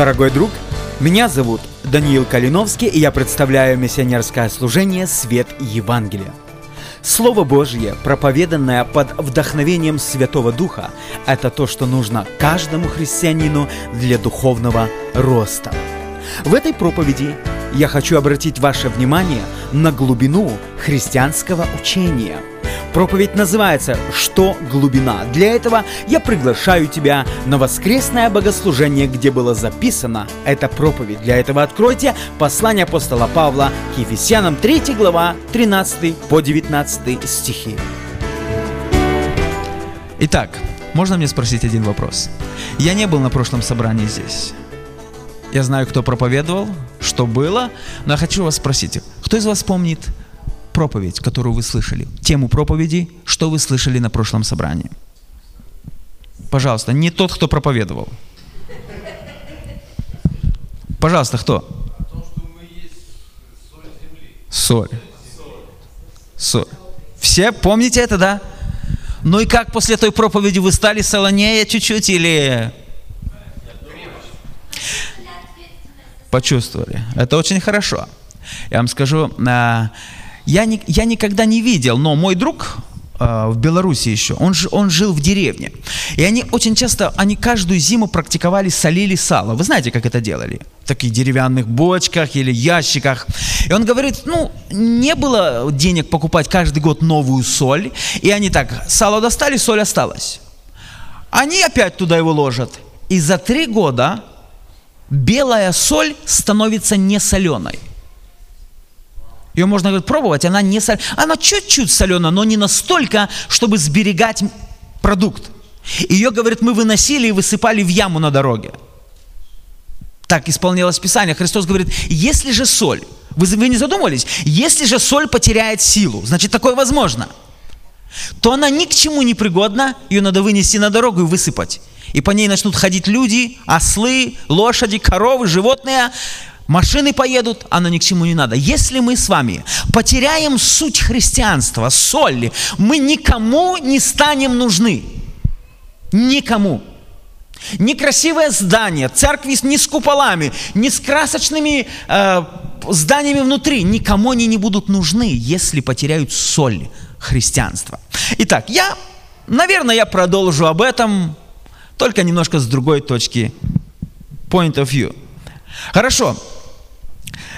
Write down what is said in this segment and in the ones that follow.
Дорогой друг, меня зовут Даниил Калиновский, и я представляю миссионерское служение «Свет Евангелия». Слово Божье, проповеданное под вдохновением Святого Духа, это то, что нужно каждому христианину для духовного роста. В этой проповеди я хочу обратить ваше внимание на глубину христианского учения. Проповедь называется «Что глубина?». Для этого я приглашаю тебя на воскресное богослужение, где была записана эта проповедь. Для этого откройте послание апостола Павла к Ефесянам 3 глава 13 по 19 стихи. Итак, можно мне спросить один вопрос? Я не был на прошлом собрании здесь. Я знаю, кто проповедовал, что было, но я хочу вас спросить, кто из вас помнит проповедь, которую вы слышали, тему проповеди, что вы слышали на прошлом собрании? Пожалуйста, не тот, кто проповедовал. Пожалуйста, кто? О том, что мы есть соль земли. Соль. Все помните это, да? Ну и как после той проповеди вы стали солонее чуть-чуть или... Почувствовали. Это очень хорошо. Я вам скажу, я никогда не видел, но мой друг в Беларуси еще, он жил в деревне. И они очень часто, они каждую зиму практиковали, солили сало. Вы знаете, как это делали? В таких деревянных бочках или ящиках. И он говорит, не было денег покупать каждый год новую соль. И они так, сало достали, соль осталась. Они опять туда его ложат. И за 3 года белая соль становится несоленой. Ее можно, говорит, пробовать, она не соленая. Она чуть-чуть солена, но не настолько, чтобы сберегать продукт. Ее, говорит, мы выносили и высыпали в яму на дороге. Так исполнилось Писание. Христос говорит, если же соль, вы не задумывались, если же соль потеряет силу, значит, такое возможно, то она ни к чему не пригодна, ее надо вынести на дорогу и высыпать. И по ней начнут ходить люди, ослы, лошади, коровы, животные, машины поедут, оно ни к чему не надо. Если мы с вами потеряем суть христианства, соль, мы никому не станем нужны. Никому. Ни красивое здание, церкви не с куполами, не с красочными зданиями внутри. Никому они не будут нужны, если потеряют соль христианства. Итак, я продолжу об этом, только немножко с другой точки, point of view. Хорошо.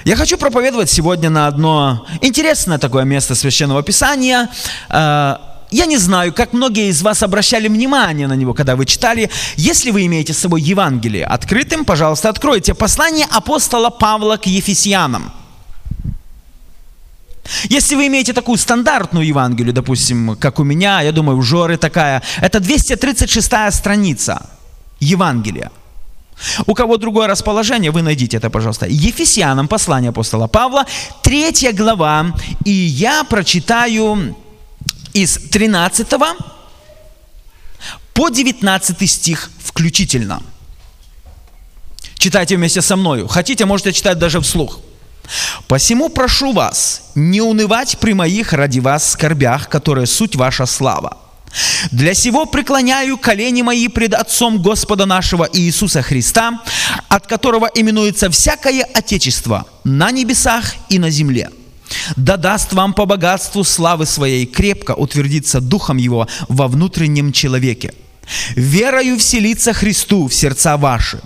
Я хочу проповедовать сегодня на одно интересное такое место Священного Писания. Я не знаю, как многие из вас обращали внимание на него, когда вы читали. Если вы имеете с собой Евангелие открытым, пожалуйста, откройте послание апостола Павла к Ефесянам. Если вы имеете такую стандартную Евангелие, допустим, как у меня, я думаю, у Жоры такая, это 236-я страница Евангелия. У кого другое расположение, вы найдите это, пожалуйста. Ефесянам, послание апостола Павла, 3 глава, и я прочитаю из 13 по 19 стих включительно. Читайте вместе со мною. Хотите, можете читать даже вслух. «Посему прошу вас не унывать при моих ради вас скорбях, которые суть ваша слава. Для сего преклоняю колени мои пред Отцом Господа нашего Иисуса Христа, от которого именуется всякое Отечество на небесах и на земле. Да даст вам по богатству славы своей крепко утвердиться Духом Его во внутреннем человеке. Верою вселиться Христу в сердца ваши,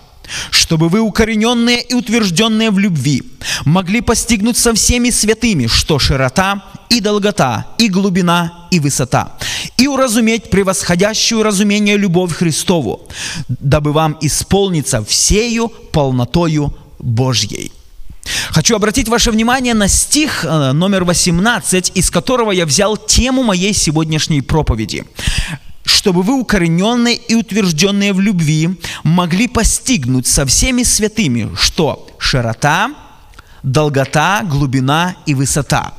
чтобы вы, укорененные и утвержденные в любви, могли постигнуть со всеми святыми, что широта и долгота, и глубина, и высота, и уразуметь превосходящую разумение любовь Христову, дабы вам исполниться всею полнотою Божьей». Хочу обратить ваше внимание на стих номер 18, из которого я взял тему моей сегодняшней проповеди. «Чтобы вы, укорененные и утвержденные в любви, могли постигнуть со всеми святыми, что широта, долгота, глубина и высота».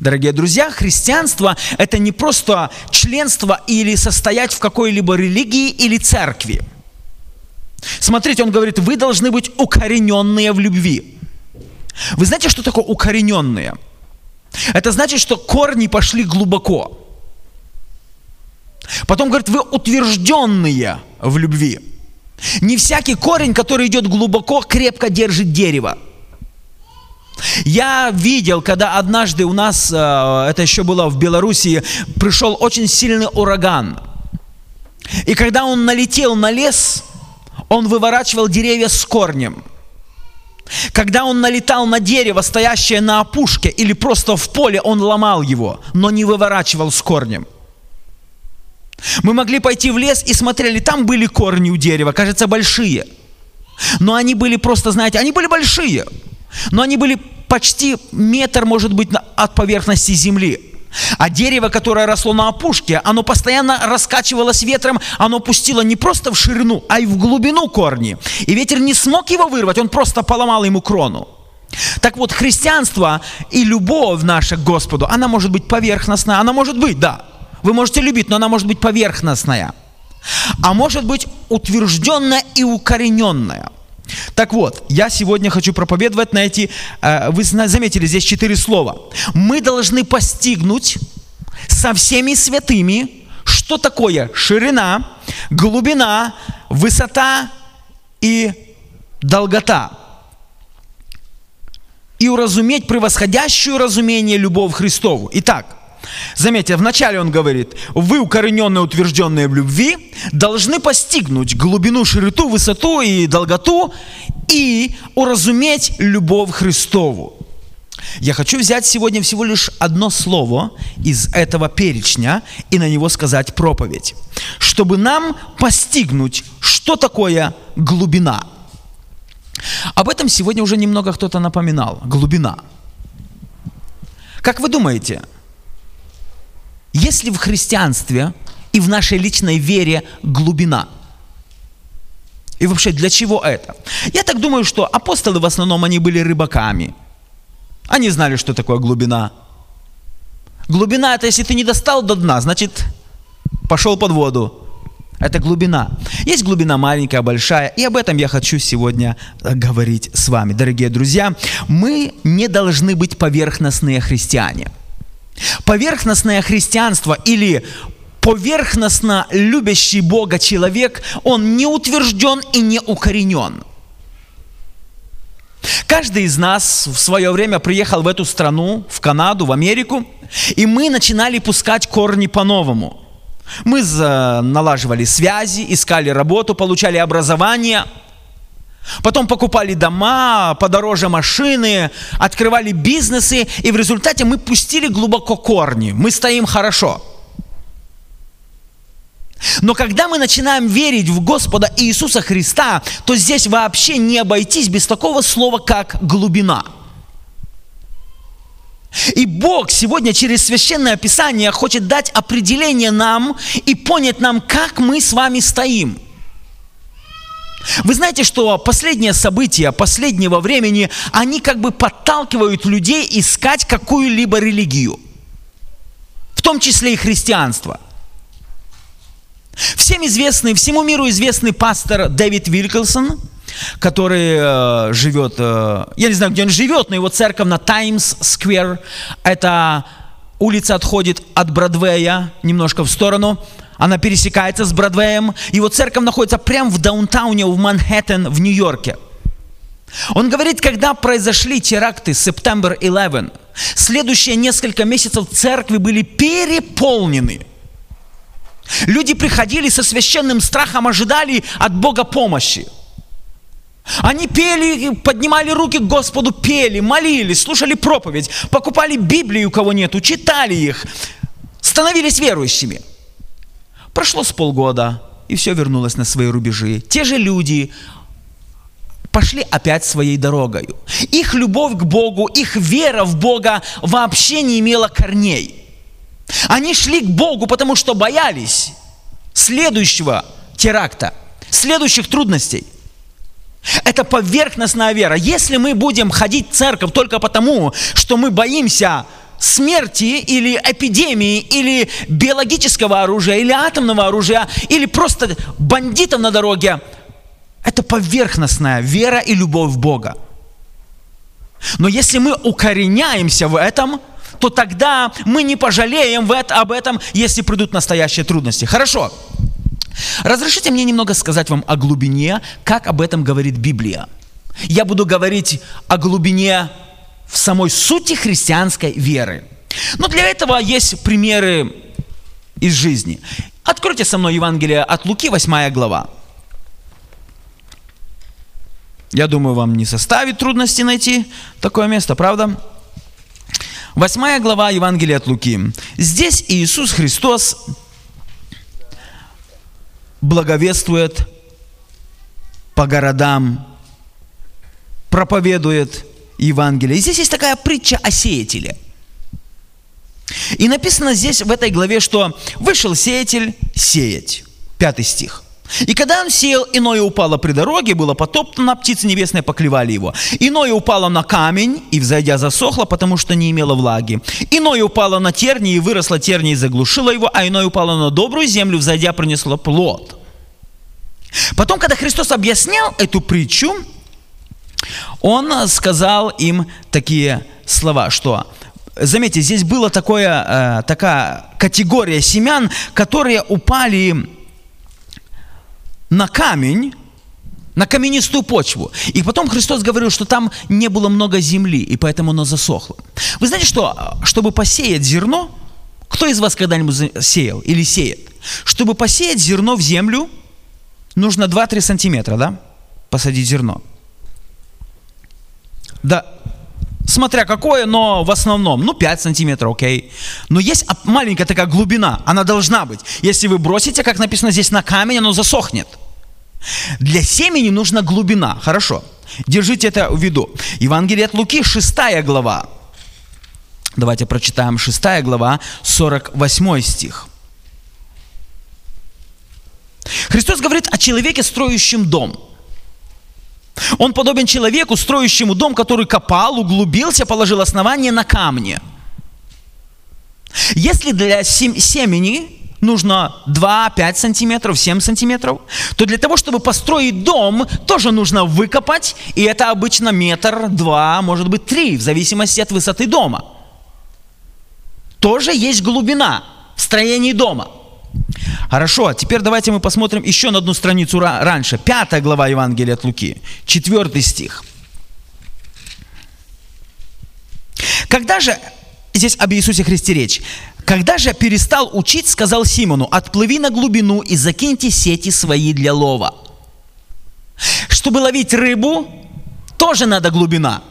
Дорогие друзья, христианство – это не просто членство или состоять в какой-либо религии или церкви. Смотрите, он говорит, вы должны быть укорененные в любви. Вы знаете, что такое укорененные? Это значит, что корни пошли глубоко. Потом говорит, вы утвержденные в любви. Не всякий корень, который идет глубоко, крепко держит дерево. Я видел, когда однажды у нас, это еще было в Белоруссии, пришел очень сильный ураган. И когда он налетел на лес, он выворачивал деревья с корнем. Когда он налетал на дерево, стоящее на опушке или просто в поле, он ломал его, но не выворачивал с корнем. Мы могли пойти в лес и смотрели, там были корни у дерева, кажется, большие. Но они были просто, знаете, они были большие, но они были почти метр, может быть, от поверхности земли. А дерево, которое росло на опушке, оно постоянно раскачивалось ветром, оно пустило не просто в ширину, а и в глубину корни. И ветер не смог его вырвать, он просто поломал ему крону. Так вот, христианство и любовь наша к Господу, она может быть поверхностная, она может быть, да. Вы можете любить, но она может быть поверхностная, а может быть утвержденная и укорененная. Так вот, я сегодня хочу проповедовать на эти, вы заметили, здесь 4 слова. Мы должны постигнуть со всеми святыми, что такое ширина, глубина, высота и долгота. И уразуметь превосходящую разумение любовь Христову. Итак, заметьте, вначале он говорит, вы, укорененные, утвержденные в любви, должны постигнуть глубину, широту, высоту и долготу и уразуметь любовь Христову. Я хочу взять сегодня всего лишь одно слово из этого перечня и на него сказать проповедь, чтобы нам постигнуть, что такое глубина. Об этом сегодня уже немного кто-то напоминал. Глубина. Как вы думаете, есть ли в христианстве и в нашей личной вере глубина? И вообще, для чего это? Я так думаю, что апостолы в основном, они были рыбаками. Они знали, что такое глубина. Глубина – это если ты не достал до дна, значит, пошел под воду. Это глубина. Есть глубина маленькая, большая, и об этом я хочу сегодня говорить с вами. Дорогие друзья, мы не должны быть поверхностные христиане. Поверхностное христианство или поверхностно любящий Бога человек, он не утвержден и не укоренен. Каждый из нас в свое время приехал в эту страну, в Канаду, в Америку, и мы начинали пускать корни по-новому. Мы налаживали связи, искали работу, получали образование. Потом покупали дома, подороже машины, открывали бизнесы, и в результате мы пустили глубоко корни. Мы стоим хорошо. Но когда мы начинаем верить в Господа Иисуса Христа, то здесь вообще не обойтись без такого слова, как глубина. И Бог сегодня через Священное Писание хочет дать определение нам и понять нам, как мы с вами стоим. Вы знаете, что последние события последнего времени, они как бы подталкивают людей искать какую-либо религию, в том числе и христианство. Всем известный, всему миру известный пастор Дэвид Вилкерсон, который живет, я не знаю, где он живет, но его церковь на Таймс-сквер, это улица отходит от Бродвея немножко в сторону, она пересекается с Бродвеем. Его церковь находится прямо в даунтауне, в Манхэттен, в Нью-Йорке. Он говорит, когда произошли теракты September 11, следующие несколько месяцев церкви были переполнены. Люди приходили со священным страхом, ожидали от Бога помощи. Они пели, поднимали руки к Господу, пели, молились, слушали проповедь, покупали Библии, у кого нету, читали их, становились верующими. Прошло с полгода, и все вернулось на свои рубежи. Те же люди пошли опять своей дорогою. Их любовь к Богу, их вера в Бога вообще не имела корней. Они шли к Богу, потому что боялись следующего теракта, следующих трудностей. Это поверхностная вера. Если мы будем ходить в церковь только потому, что мы боимся смерти или эпидемии, или биологического оружия, или атомного оружия, или просто бандитов на дороге. Это поверхностная вера и любовь в Бога. Но если мы укореняемся в этом, то тогда мы не пожалеем об этом, если придут настоящие трудности. Хорошо. Разрешите мне немного сказать вам о глубине, как об этом говорит Библия. Я буду говорить о глубине в самой сути христианской веры. Но для этого есть примеры из жизни. Откройте со мной Евангелие от Луки, 8 глава. Я думаю, вам не составит трудности найти такое место, правда? 8 глава Евангелия от Луки. Здесь Иисус Христос благовествует по городам, проповедует Евангелие. И здесь есть такая притча о сеятеле. И написано здесь, в этой главе, что «вышел сеятель сеять». 5 стих. «И когда он сеял, иное упало при дороге, было потоптано, птицы небесные поклевали его. Иное упало на камень, и, взойдя, засохло, потому что не имело влаги. Иное упало на тернии, и выросло тернии, и заглушило его, а иное упало на добрую землю, взойдя, принесло плод». Потом, когда Христос объяснял эту притчу, он сказал им такие слова, что... Заметьте, здесь была такая категория семян, которые упали на камень, на каменистую почву. И потом Христос говорил, что там не было много земли, и поэтому оно засохло. Вы знаете, что? Чтобы посеять зерно, кто из вас когда-нибудь сеял или сеет? Чтобы посеять зерно в землю, нужно 2-3 сантиметра, да? Посадить зерно. Да. Смотря какое, но в основном, 5 сантиметров, окей. Но есть маленькая такая глубина, она должна быть. Если вы бросите, как написано здесь, на камень, оно засохнет. Для семени нужна глубина, хорошо. Держите это в виду. Евангелие от Луки, 6 глава. Давайте прочитаем 6 глава, 48 стих. Христос говорит о человеке, строящем дом. Он подобен человеку, строящему дом, который копал, углубился, положил основание на камне. Если для семени нужно 2-5 сантиметров, 7 сантиметров, то для того, чтобы построить дом, тоже нужно выкопать, и это обычно 1-2 метра, может быть 3, в зависимости от высоты дома. Тоже есть глубина в строении дома. Хорошо, теперь давайте мы посмотрим еще на одну страницу раньше. 5 глава Евангелия от Луки, 4 стих. Когда же, здесь об Иисусе Христе речь, когда же перестал учить, сказал Симону: «Отплыви на глубину и закиньте сети свои для лова». Чтобы ловить рыбу, тоже надо глубина.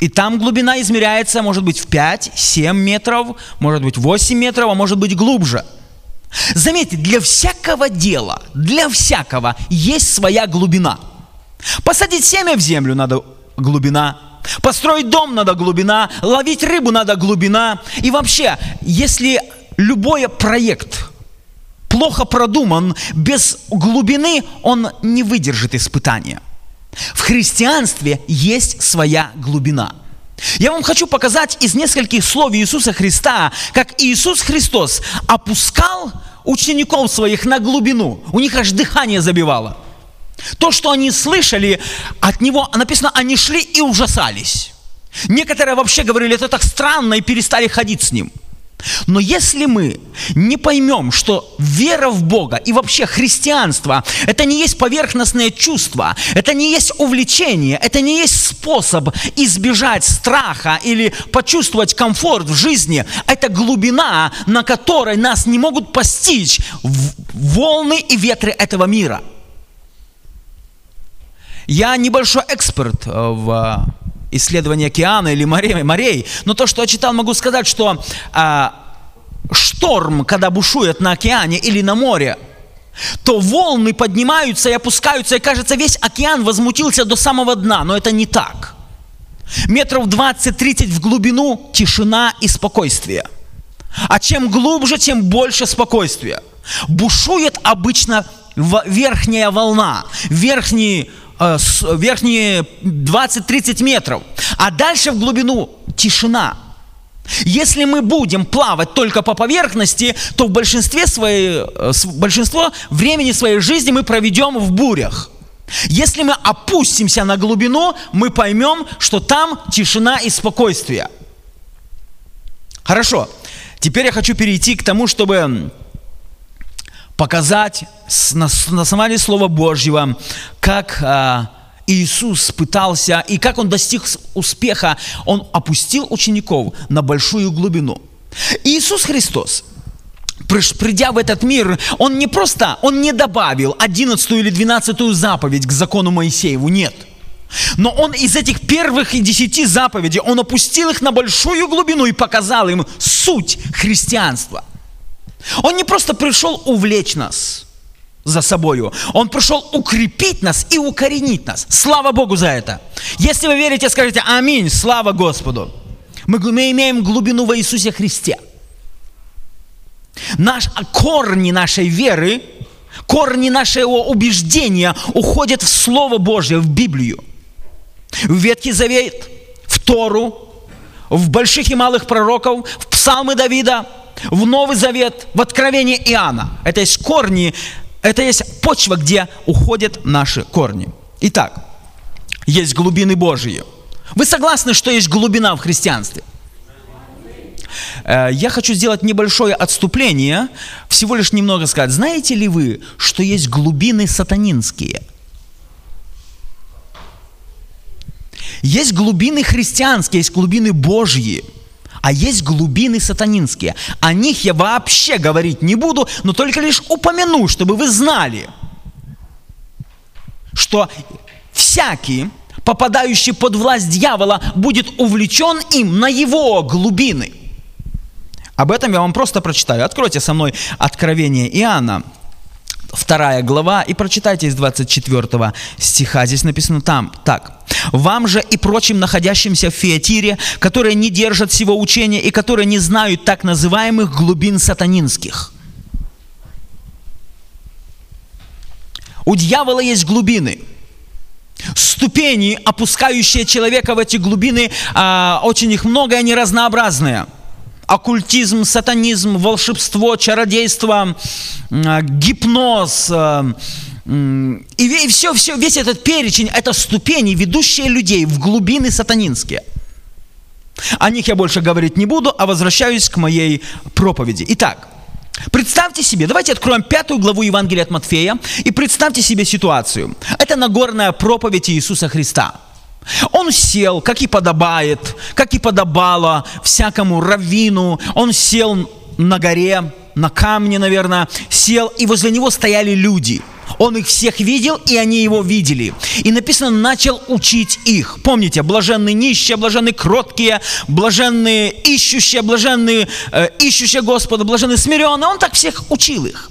И там глубина измеряется, может быть, в 5-7 метров, может быть, 8 метров, а может быть, глубже. Заметьте, для всякого дела, для всякого есть своя глубина. Посадить семя в землю надо глубина, построить дом надо глубина, ловить рыбу надо глубина. И вообще, если любой проект плохо продуман, без глубины он не выдержит испытания. В христианстве есть своя глубина. Я вам хочу показать из нескольких слов Иисуса Христа, как Иисус Христос опускал учеников своих на глубину. У них аж дыхание забивало. То, что они слышали от Него, написано, они шли и ужасались. Некоторые вообще говорили, это так странно, и перестали ходить с Ним. Но если мы не поймем, что вера в Бога и вообще христианство – это не есть поверхностное чувство, это не есть увлечение, это не есть способ избежать страха или почувствовать комфорт в жизни, это глубина, на которой нас не могут постичь волны и ветры этого мира. Я небольшой эксперт в исследование океана или морей. Но то, что я читал, могу сказать, что шторм, когда бушует на океане или на море, то волны поднимаются и опускаются, и кажется, весь океан возмутился до самого дна. Но это не так. Метров 20-30 в глубину тишина и спокойствие. А чем глубже, тем больше спокойствия. Бушует обычно верхняя волна, верхние 20-30 метров, а дальше в глубину тишина. Если мы будем плавать только по поверхности, то большинство времени своей жизни мы проведем в бурях. Если мы опустимся на глубину, мы поймем, что там тишина и спокойствие. Хорошо, теперь я хочу перейти к тому, чтобы показать на основании Слова Божьего, как Иисус пытался и как Он достиг успеха. Он опустил учеников на большую глубину. Иисус Христос, придя в этот мир, Он не просто, Он не добавил 11 или 12 заповедь к закону Моисееву, нет. Но Он из этих первых 10 заповедей, Он опустил их на большую глубину и показал им суть христианства. Он не просто пришел увлечь нас за собою, Он пришел укрепить нас и укоренить нас. Слава Богу за это! Если вы верите, скажите «Аминь», слава Господу! Мы имеем глубину во Иисусе Христе. Корни нашей веры, корни нашего убеждения уходят в Слово Божье, в Библию, в Ветхий Завет, в Тору, в больших и малых пророков, в Псалмы Давида, в Новый Завет, в Откровение Иоанна. Это есть корни, это есть почва, где уходят наши корни. Итак, есть глубины Божьи. Вы согласны, что есть глубина в христианстве? Я хочу сделать небольшое отступление, всего лишь немного сказать. Знаете ли вы, что есть глубины сатанинские? Есть глубины христианские, есть глубины Божьи, а есть глубины сатанинские. О них я вообще говорить не буду, но только лишь упомяну, чтобы вы знали, что всякий, попадающий под власть дьявола, будет увлечен им на его глубины. Об этом я вам просто прочитаю. Откройте со мной Откровение Иоанна, 2 глава, и прочитайте из 24 стиха. Здесь написано там так. «Вам же и прочим находящимся в Фиатире, которые не держат всего учения и которые не знают так называемых глубин сатанинских». У дьявола есть глубины. Ступени, опускающие человека в эти глубины, очень их много, и они разнообразные. Оккультизм, сатанизм, волшебство, чародейство, гипноз. И все, весь этот перечень, это ступени, ведущие людей в глубины сатанинские. О них я больше говорить не буду, а возвращаюсь к моей проповеди. Итак, представьте себе, давайте откроем 5 главу Евангелия от Матфея и представьте себе ситуацию. Это Нагорная проповедь Иисуса Христа. Он сел, как и подобало всякому раввину. Он сел на горе, на камне, наверное, сел, и возле него стояли люди. Он их всех видел, и они его видели. И написано, начал учить их. Помните, блаженны нищие, блаженны кроткие, блаженны ищущие, ищущие Господа, блаженны смиренные. Он так всех учил их.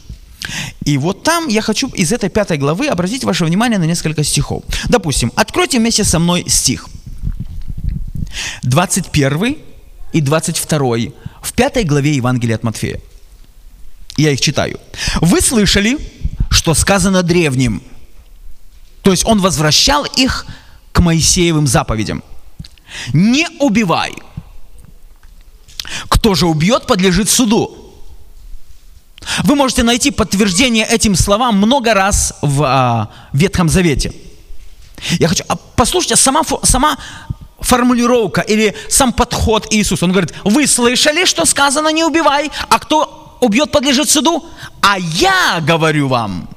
И вот там я хочу из этой 5 главы обратить ваше внимание на несколько стихов. Допустим, откройте вместе со мной стих 21 и 22 в 5 главе Евангелия от Матфея. Я их читаю. «Вы слышали, что сказано древним». То есть он возвращал их к Моисеевым заповедям. «Не убивай. Кто же убьет, подлежит суду». Вы можете найти подтверждение этим словам много раз в Ветхом Завете. Я хочу, послушайте, сама формулировка или сам подход Иисуса. Он говорит, вы слышали, что сказано «не убивай», а кто убьет, подлежит суду? А я говорю вам,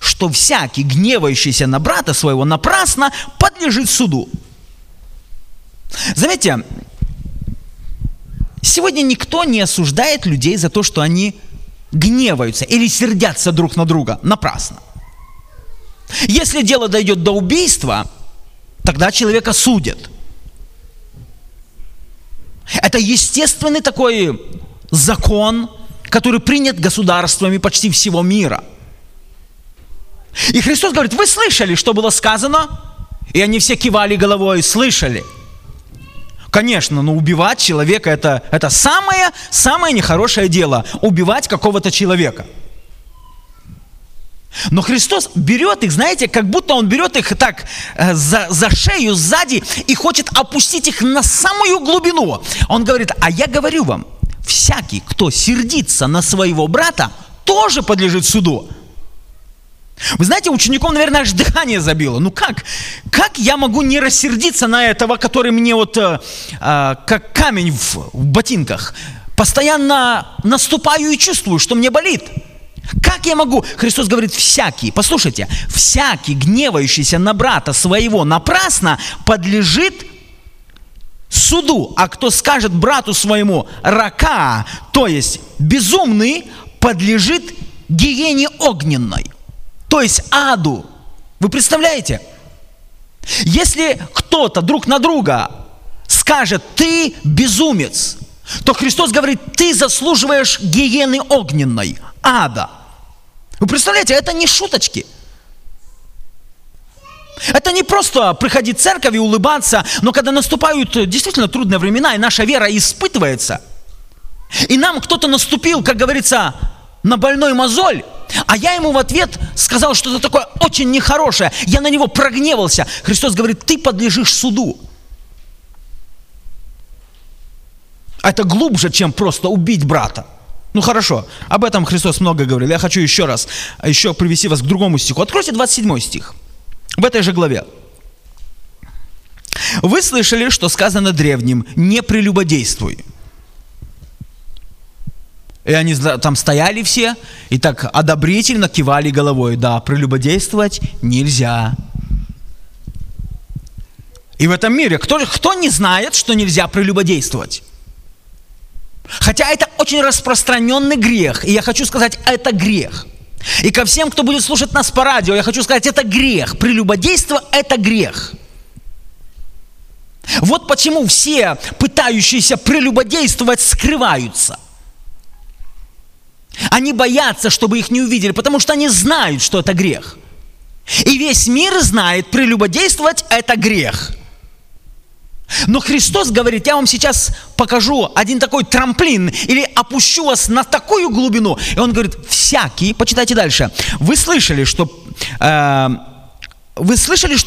что всякий, гневающийся на брата своего, напрасно подлежит суду. Заметьте, сегодня никто не осуждает людей за то, что они гневаются или сердятся друг на друга напрасно. Если дело дойдет до убийства, тогда человека судят. Это естественный такой закон, который принят государствами почти всего мира. И Христос говорит, вы слышали, что было сказано? И они все кивали головой, слышали. Конечно, но убивать человека – это самое нехорошее дело – убивать какого-то человека. Но Христос берет их, знаете, как будто Он берет их так за шею сзади и хочет опустить их на самую глубину. Он говорит, а я говорю вам, всякий, кто сердится на своего брата, тоже подлежит суду. Вы знаете, учеников, наверное, аж дыхание забило. Ну как я могу не рассердиться на этого, который мне вот как камень в ботинках? Постоянно наступаю и чувствую, что мне болит. Как я могу? Христос говорит, всякий, послушайте, всякий, гневающийся на брата своего напрасно, подлежит суду. А кто скажет брату своему рака, то есть безумный, подлежит гиене огненной, то есть аду. Вы представляете? Если кто-то друг на друга скажет, ты безумец, то Христос говорит, ты заслуживаешь гиены огненной, ада. Вы представляете, это не шуточки. Это не просто приходить в церковь и улыбаться, но когда наступают действительно трудные времена, и наша вера испытывается, и нам кто-то наступил, как говорится, на больной мозоль, а я ему в ответ сказал что-то такое очень нехорошее, я на него прогневался. Христос говорит, ты подлежишь суду. Это глубже, чем просто убить брата. Ну хорошо, об этом Христос много говорил. Я хочу еще привести вас к другому стиху. Откройте 27 стих. В этой же главе. Вы слышали, что сказано древним, не прелюбодействуй. И они там стояли все и так одобрительно кивали головой. Да, прелюбодействовать нельзя. И в этом мире кто не знает, что нельзя прелюбодействовать? Хотя это очень распространенный грех. И я хочу сказать, это грех. И ко всем, кто будет слушать нас по радио, я хочу сказать, это грех. Прелюбодейство – это грех. Вот почему все, пытающиеся прелюбодействовать, скрываются. Они боятся, чтобы их не увидели, потому что они знают, что это грех. И весь мир знает, прелюбодействовать – это грех. Но Христос говорит, я вам сейчас покажу один такой трамплин или опущу вас на такую глубину. И Он говорит, всякий, почитайте дальше, вы слышали, что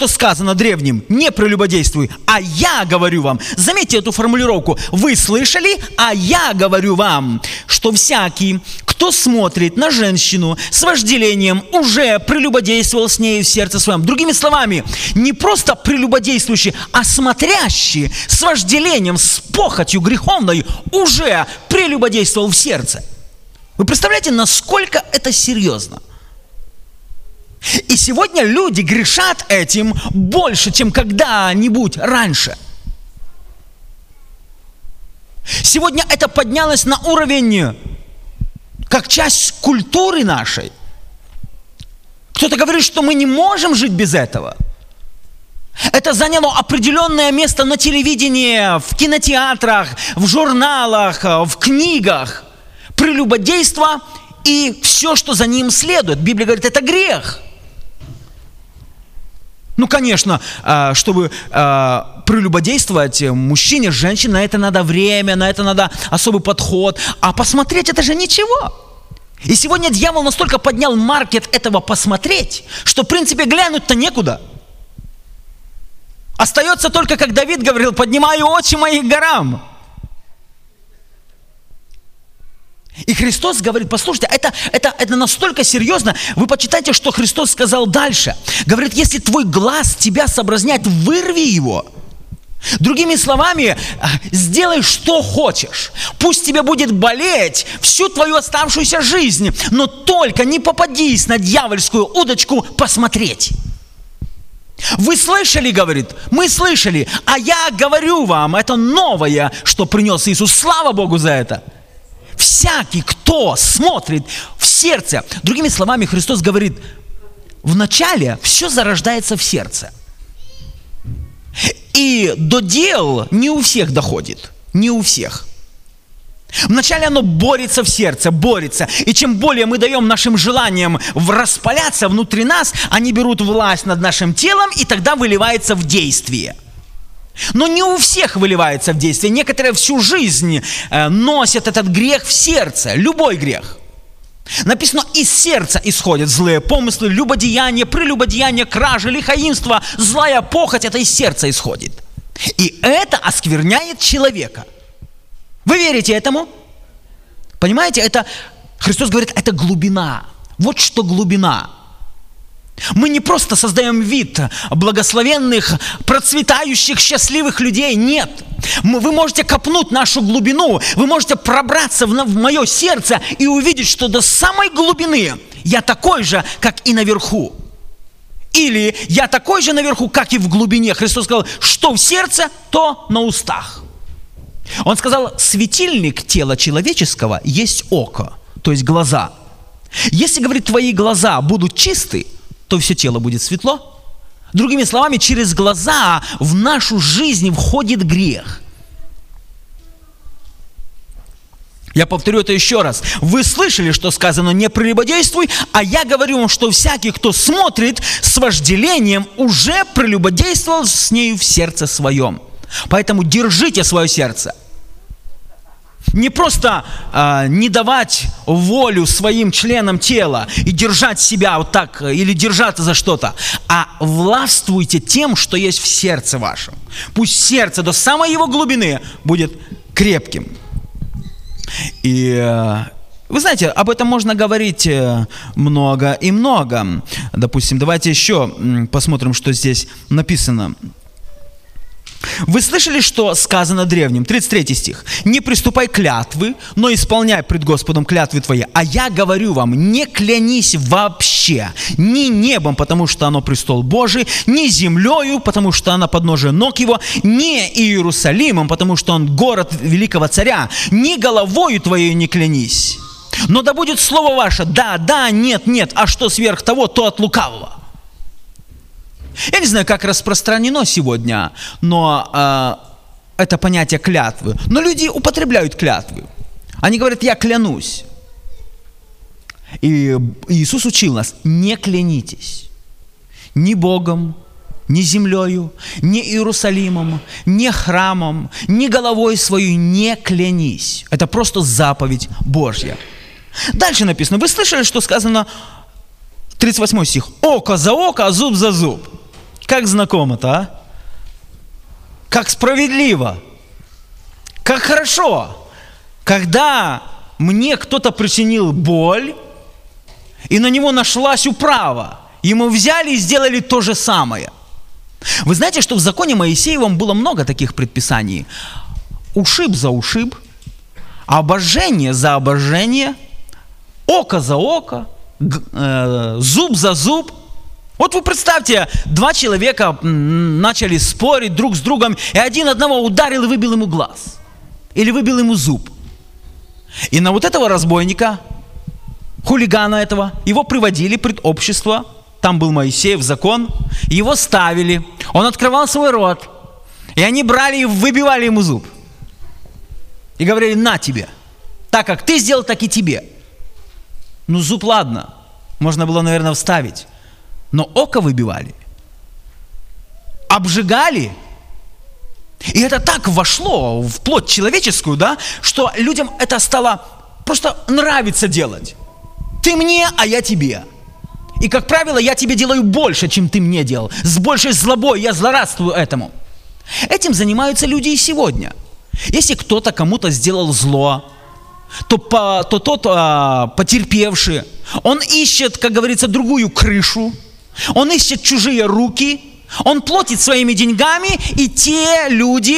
сказано древним, не прелюбодействуй, а я говорю вам. Заметьте эту формулировку, вы слышали, а я говорю вам, что всякий, кто смотрит на женщину с вожделением, уже прелюбодействовал с нею в сердце своем. Другими словами, не просто прелюбодействующий, а смотрящий с вожделением, с похотью греховной, уже прелюбодействовал в сердце. Вы представляете, насколько это серьезно? И сегодня люди грешат этим больше, чем когда-нибудь раньше. Сегодня это поднялось на уровень как часть культуры нашей. Кто-то говорит, что мы не можем жить без этого. Это заняло определенное место на телевидении, в кинотеатрах, в журналах, в книгах. Прелюбодейство и все, что за ним следует. Библия говорит, это грех. Ну, конечно, чтобы прелюбодействовать мужчине, женщине, на это надо время, на это надо особый подход. А посмотреть – это же ничего. И сегодня дьявол настолько поднял маркет этого посмотреть, что, в принципе, глянуть-то некуда. Остается только, как Давид говорил, «Поднимаю очи мои к горам». И Христос говорит, послушайте, это настолько серьезно, вы почитайте, что Христос сказал дальше. Говорит, если твой глаз тебя соблазняет, вырви его. Другими словами, сделай, что хочешь. Пусть тебе будет болеть всю твою оставшуюся жизнь, но только не попадись на дьявольскую удочку посмотреть. Вы слышали, говорит, мы слышали, а я говорю вам, это новое, что принес Иисус. Слава Богу за это. Всякий, кто смотрит в сердце. Другими словами, Христос говорит, вначале все зарождается в сердце. И до дел не у всех доходит, не у всех. Вначале оно борется в сердце, борется. И чем более мы даем нашим желаниям распаляться внутри нас, они берут власть над нашим телом, и тогда выливается в действие. Но не у всех выливается в действие. Некоторые всю жизнь носят этот грех в сердце, любой грех. Написано, из сердца исходят злые помыслы, любодеяние, прелюбодеяние, кражи, лихаимство, злая похоть, это из сердца исходит. И это оскверняет человека. Вы верите этому? Понимаете, это Христос говорит, это глубина. Вот что глубина. Мы не просто создаем вид благословенных, процветающих, счастливых людей. Нет. Вы можете копнуть нашу глубину, вы можете пробраться в мое сердце и увидеть, что до самой глубины я такой же, как и наверху. Или я такой же наверху, как и в глубине. Христос сказал, что в сердце, то на устах. Он сказал, светильник тела человеческого есть око, то есть глаза. Если, говорит, твои глаза будут чисты, то все тело будет светло. Другими словами, через глаза в нашу жизнь входит грех. Я повторю это еще раз. Вы слышали, что сказано «не прелюбодействуй», а я говорю вам, что всякий, кто смотрит с вожделением, уже прелюбодействовал с нею в сердце своем. Поэтому держите свое сердце. Не просто не давать волю своим членам тела и держать себя вот так, или держаться за что-то, а властвуйте тем, что есть в сердце вашем. Пусть сердце до самой его глубины будет крепким. И вы знаете, об этом можно говорить много и много. Допустим, давайте еще посмотрим, что здесь написано. Вы слышали, что сказано древним? 33 стих. «Не приступай клятвы, но исполняй пред Господом клятвы твои. А я говорю вам, не клянись вообще ни небом, потому что оно престол Божий, ни землею, потому что она подножие ног его, ни Иерусалимом, потому что он город великого царя, ни головою твоей не клянись. Но да будет слово ваше, да, да, нет, нет, а что сверх того, то от лукавого». Я не знаю, как распространено сегодня, но это понятие клятвы. Но люди употребляют клятвы. Они говорят, я клянусь. И Иисус учил нас, не клянитесь ни Богом, ни землею, ни Иерусалимом, ни храмом, ни головой своей не клянись. Это просто заповедь Божья. Дальше написано, вы слышали, что сказано, 38 стих, око за око, а зуб за зуб. Как знакомо-то, а? Как справедливо, как хорошо, когда мне кто-то причинил боль, и на него нашлась управа, ему взяли и сделали то же самое. Вы знаете, что в законе Моисеевом было много таких предписаний. Ушиб за ушиб, обожжение за обожжение, око за око, зуб за зуб. Вот вы представьте, два человека начали спорить друг с другом, и один одного ударил и выбил ему глаз. Или выбил ему зуб. И на вот этого разбойника, хулигана этого, его приводили пред общество, там был Моисеев закон, его ставили, он открывал свой рот, и они брали и выбивали ему зуб. И говорили, на тебе, так как ты сделал, так и тебе. Ну зуб ладно, можно было, наверное, вставить. Но око выбивали, обжигали, и это так вошло в плоть человеческую, да, что людям это стало просто нравиться делать. Ты мне, а я тебе. И, как правило, я тебе делаю больше, чем ты мне делал. С большей злобой я злорадствую этому. Этим занимаются люди и сегодня. Если кто-то кому-то сделал зло, то тот потерпевший, он ищет, как говорится, другую крышу, он ищет чужие руки, он платит своими деньгами, и те люди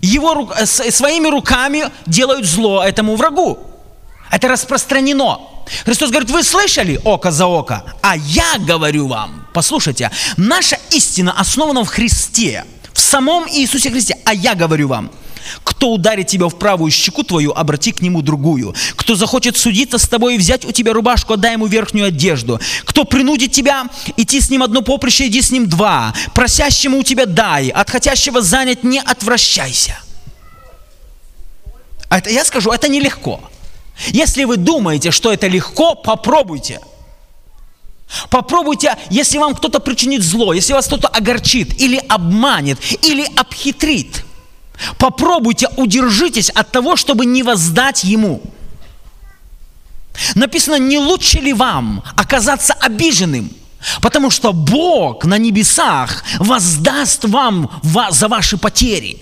его своими руками делают зло этому врагу. Это распространено. Христос говорит, вы слышали око за око? А я говорю вам, послушайте, наша истина основана в Христе, в самом Иисусе Христе. А я говорю вам, кто ударит тебя в правую щеку твою, обрати к нему другую. Кто захочет судиться с тобой и взять у тебя рубашку, отдай ему верхнюю одежду. Кто принудит тебя идти с ним одно поприще, иди с ним два. Просящему у тебя дай, от хотящего занять не отвращайся. Это, я скажу, это нелегко. Если вы думаете, что это легко, попробуйте. Попробуйте, если вам кто-то причинит зло, если вас кто-то огорчит или обманет, или обхитрит. Попробуйте, удержитесь от того, чтобы не воздать ему. Написано, не лучше ли вам оказаться обиженным, потому что Бог на небесах воздаст вам за ваши потери.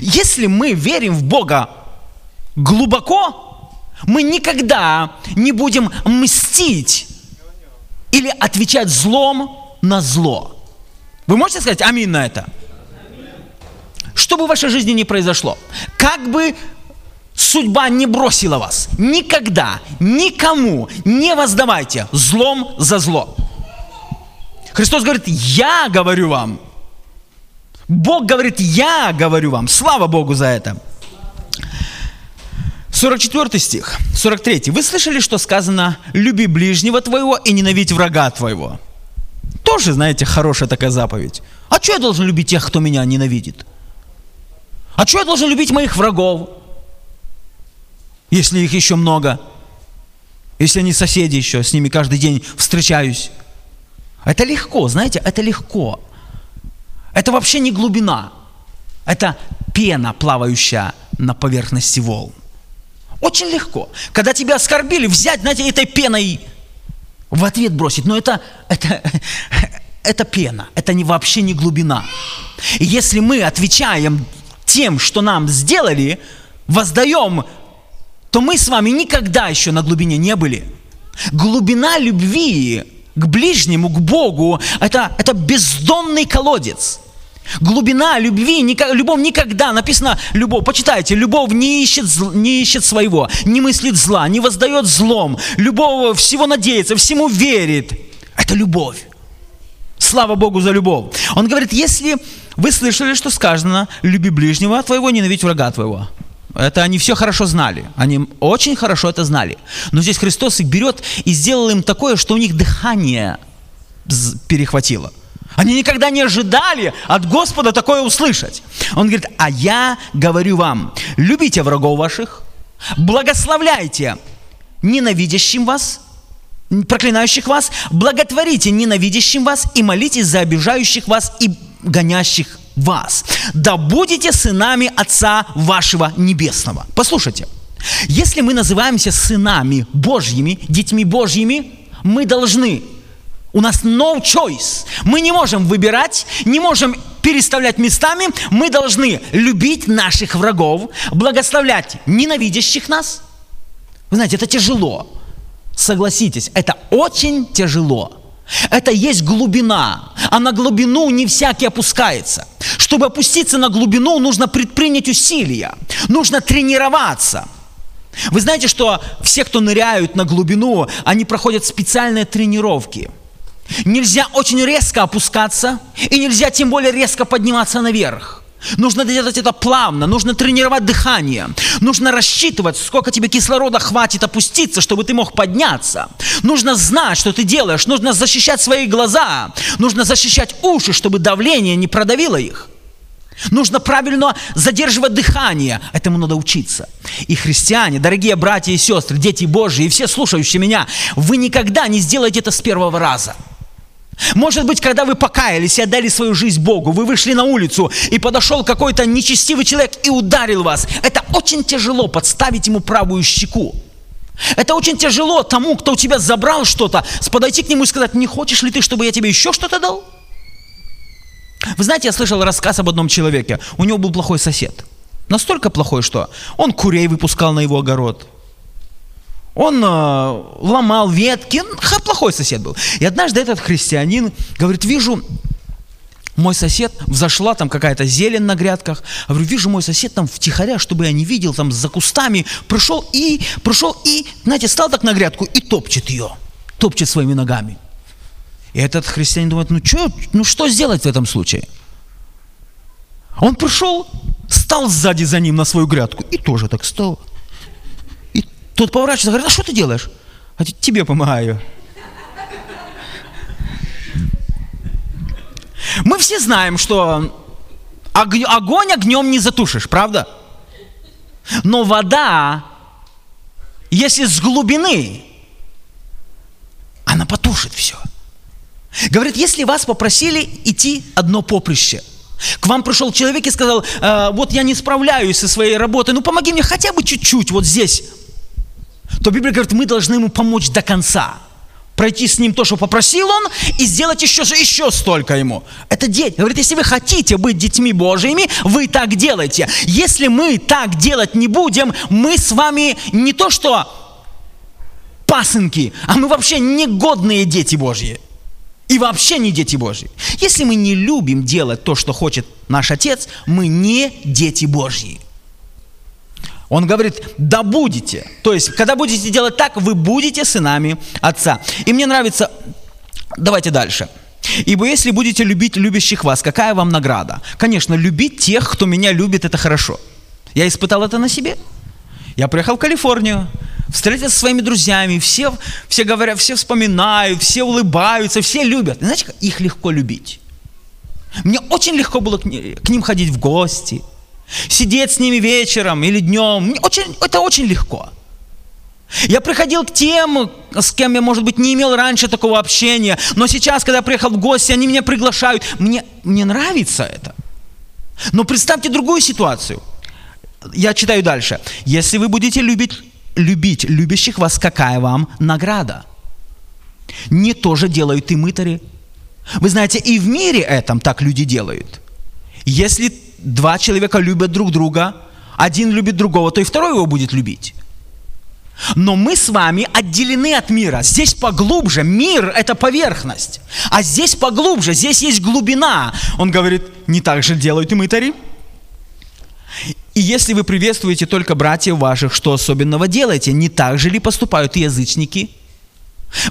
Если мы верим в Бога глубоко, мы никогда не будем мстить или отвечать злом на зло. Вы можете сказать аминь на это? Что бы в вашей жизни ни произошло, как бы судьба не бросила вас, никогда, никому не воздавайте злом за зло. Христос говорит, я говорю вам. Бог говорит, я говорю вам. Слава Богу за это. 44 стих, 43. Вы слышали, что сказано, люби ближнего твоего и ненавидь врага твоего? Тоже, знаете, хорошая такая заповедь. А что я должен любить тех, кто меня ненавидит? А что я должен любить моих врагов, если их еще много? Если они соседи еще, с ними каждый день встречаюсь? Это легко, знаете, это легко. Это вообще не глубина. Это пена, плавающая на поверхности волн. Очень легко. Когда тебя оскорбили, взять, знаете, этой пеной в ответ бросить. Но это пена, это вообще не глубина. И если мы отвечаем тем, что нам сделали, воздаем, то мы с вами никогда еще на глубине не были. Глубина любви к ближнему, к Богу, это бездонный колодец. Глубина любви, любовь никогда, написано, любовь, почитайте, любовь не ищет своего, не мыслит зла, не воздает злом, любовь всего надеется, всему верит. Это любовь. Слава Богу за любовь. Он говорит, если вы слышали, что сказано, люби ближнего твоего, ненавидь врага твоего. Это они все хорошо знали, они очень хорошо это знали. Но здесь Христос их берет и сделал им такое, что у них дыхание перехватило. Они никогда не ожидали от Господа такое услышать. Он говорит, а я говорю вам, любите врагов ваших, благословляйте ненавидящим вас, проклинающих вас, благотворите ненавидящим вас и молитесь за обижающих вас и гонящих вас. Да будете сынами Отца вашего Небесного. Послушайте, если мы называемся сынами Божьими, детьми Божьими, мы должны... У нас no choice. Мы не можем выбирать, не можем переставлять местами. Мы должны любить наших врагов, благословлять ненавидящих нас. Вы знаете, это тяжело. Согласитесь, это очень тяжело. Это есть глубина. А на глубину не всякий опускается. Чтобы опуститься на глубину, нужно предпринять усилия. Нужно тренироваться. Вы знаете, что все, кто ныряют на глубину, они проходят специальные тренировки. Нельзя очень резко опускаться, и нельзя тем более резко подниматься наверх. Нужно делать это плавно, нужно тренировать дыхание, нужно рассчитывать, сколько тебе кислорода хватит опуститься, чтобы ты мог подняться. Нужно знать, что ты делаешь, нужно защищать свои глаза, нужно защищать уши, чтобы давление не продавило их. Нужно правильно задерживать дыхание, этому надо учиться. И христиане, дорогие братья и сестры, дети Божьи, и все слушающие меня, вы никогда не сделаете это с первого раза. Может быть, когда вы покаялись и отдали свою жизнь Богу, вы вышли на улицу, и подошел какой-то нечестивый человек и ударил вас. Это очень тяжело подставить ему правую щеку. Это очень тяжело тому, кто у тебя забрал что-то, подойти к нему и сказать, не хочешь ли ты, чтобы я тебе еще что-то дал? Вы знаете, я слышал рассказ об одном человеке. У него был плохой сосед. Настолько плохой, что он курей выпускал на его огород. Он ломал ветки. Плохой сосед был. И однажды этот христианин говорит, вижу, мой сосед, взошла там какая-то зелень на грядках. Я говорю, вижу, мой сосед там втихаря, чтобы я не видел, там за кустами. Пришел и, знаете, стал так на грядку и топчет ее. Топчет своими ногами. И этот христианин думает, что сделать в этом случае? Он пришел, стал сзади за ним на свою грядку и тоже так стал. И тот поворачивается, говорит, а что ты делаешь? А тебе помогаю. Мы все знаем, что огонь огнем не затушишь, правда? Но вода, если с глубины, она потушит все. Говорит, если вас попросили идти одно поприще, к вам пришел человек и сказал, вот я не справляюсь со своей работой, ну помоги мне хотя бы чуть-чуть вот здесь, то Библия говорит, мы должны ему помочь до конца, пройти с ним то, что попросил он, и сделать еще столько ему. Это дети. Говорит, если вы хотите быть детьми Божьими, вы так делайте. Если мы так делать не будем, мы с вами не то что пасынки, а мы вообще негодные дети Божьи. И вообще не дети Божьи. Если мы не любим делать то, что хочет наш Отец, мы не дети Божьи. Он говорит, да будете. То есть, когда будете делать так, вы будете сынами Отца. И мне нравится... Давайте дальше. «Ибо если будете любить любящих вас, какая вам награда?» Конечно, любить тех, кто меня любит, это хорошо. Я испытал это на себе. Я приехал в Калифорнию, встретился со своими друзьями, все говорят, все вспоминают, все улыбаются, все любят. Знаете, их легко любить. Мне очень легко было к ним ходить в гости, сидеть с ними вечером или днем. Это очень легко. Я приходил к тем, с кем я, может быть, не имел раньше такого общения, но сейчас, когда я приехал в гости, они меня приглашают. Мне нравится это. Но представьте другую ситуацию. Я читаю дальше. «Если вы будете любить любящих вас, какая вам награда? Не то же делают и мытари». Вы знаете, и в мире этом так люди делают. Если два человека любят друг друга, один любит другого, то и второй его будет любить. Но мы с вами отделены от мира. Здесь поглубже. Мир – это поверхность. А здесь поглубже. Здесь есть глубина. Он говорит, не так же делают и мытари. «И если вы приветствуете только братьев ваших, что особенного делаете? Не так же ли поступают и язычники?»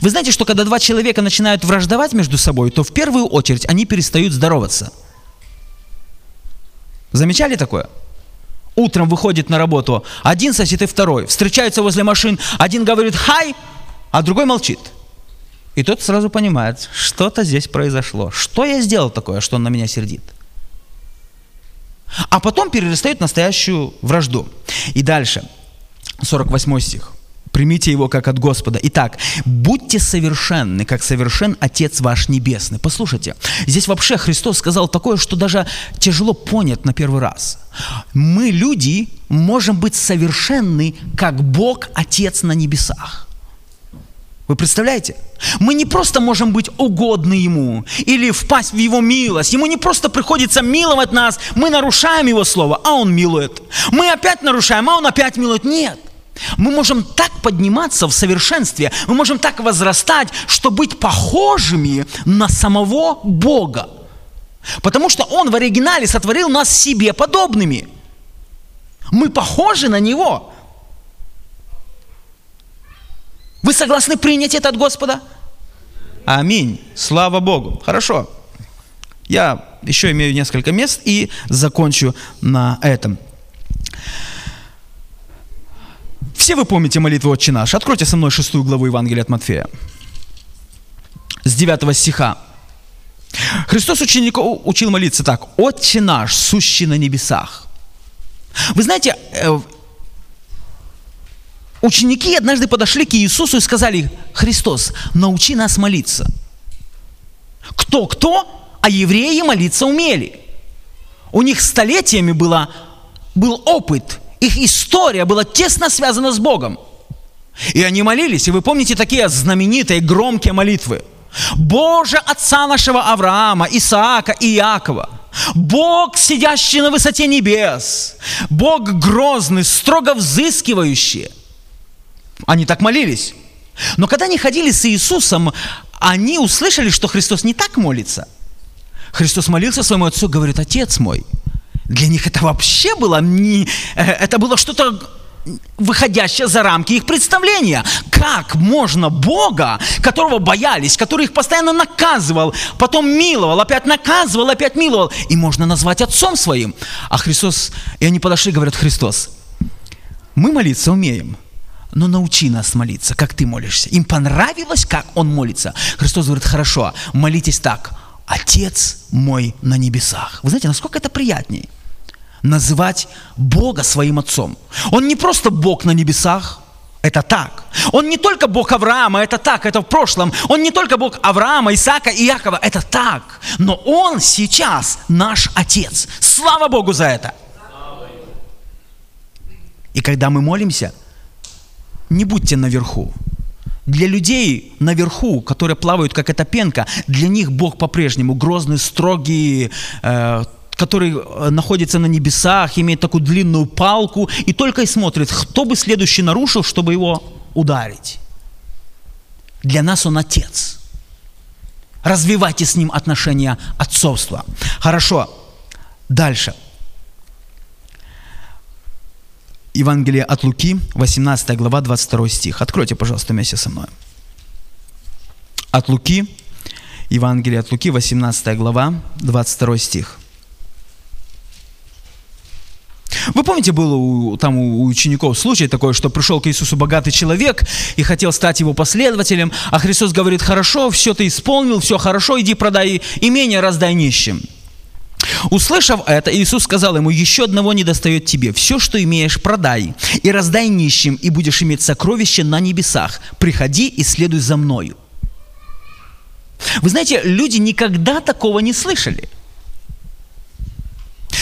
Вы знаете, что когда два человека начинают враждовать между собой, то в первую очередь они перестают здороваться. Замечали такое? Утром выходит на работу один сосед и второй. Встречаются возле машин. Один говорит «хай», а другой молчит. И тот сразу понимает, что-то здесь произошло. Что я сделал такое, что он на меня сердит? А потом перерастает в настоящую вражду. И дальше, 48 стих. «Примите его как от Господа. Итак, будьте совершенны, как совершен Отец ваш Небесный». Послушайте, здесь вообще Христос сказал такое, что даже тяжело понять на первый раз. Мы, люди, можем быть совершенны, как Бог Отец на небесах. Вы представляете? Мы не просто можем быть угодны Ему или впасть в Его милость. Ему не просто приходится миловать нас, мы нарушаем Его Слово, а Он милует. Мы опять нарушаем, а Он опять милует. Нет. Мы можем так подниматься в совершенстве, мы можем так возрастать, что быть похожими на самого Бога. Потому что Он в оригинале сотворил нас себе подобными. Мы похожи на Него. Вы согласны принять это от Господа? Аминь. Слава Богу. Хорошо. Я еще имею несколько мест и закончу на этом. Все вы помните молитву «Отче наш». Откройте со мной 6 главу Евангелия от Матфея. С 9 стиха. Христос учеников учил молиться так. «Отче наш, сущий на небесах». Вы знаете, ученики однажды подошли к Иисусу и сказали, «Христос, научи нас молиться». Кто-кто, а евреи молиться умели. У них столетиями был опыт. Их история была тесно связана с Богом. И они молились. И вы помните такие знаменитые, громкие молитвы. «Боже, Отца нашего Авраама, Исаака и Иакова, Бог, сидящий на высоте небес, Бог грозный, строго взыскивающий». Они так молились. Но когда они ходили с Иисусом, они услышали, что Христос не так молится. Христос молился своему Отцу, говорит, «Отец мой». Для них это вообще было что-то выходящее за рамки их представления. Как можно Бога, которого боялись, который их постоянно наказывал, потом миловал, опять наказывал, опять миловал, и можно назвать Отцом своим. А Христос, и они подошли и говорят, Христос, мы молиться умеем, но научи нас молиться, как ты молишься. Им понравилось, как он молится. Христос говорит, хорошо, молитесь так. Отец мой на небесах. Вы знаете, насколько это приятнее? Называть Бога своим Отцом. Он не просто Бог на небесах, это так. Он не только Бог Авраама, это так, это в прошлом. Он не только Бог Авраама, Исаака и Иакова, это так. Но Он сейчас наш Отец. Слава Богу за это. И когда мы молимся, не будьте наверху. Для людей наверху, которые плавают, как эта пенка, для них Бог по-прежнему грозный, строгий, который находится на небесах, имеет такую длинную палку и только и смотрит, кто бы следующий нарушил, чтобы его ударить. Для нас Он Отец. Развивайте с Ним отношения отцовства. Хорошо. Дальше. Евангелие от Луки, 18 глава, 22 стих. Откройте, пожалуйста, вместе со мной. От Луки, Евангелие от Луки, 18 глава, 22 стих. Вы помните, был там у учеников случай такой, что пришел к Иисусу богатый человек и хотел стать его последователем, а Христос говорит: хорошо, все ты исполнил, все хорошо, иди продай имение, раздай нищим. Услышав это, Иисус сказал ему: еще одного недостает тебе, все, что имеешь, продай и раздай нищим, и будешь иметь сокровище на небесах, приходи и следуй за мною. Вы знаете, люди никогда такого не слышали.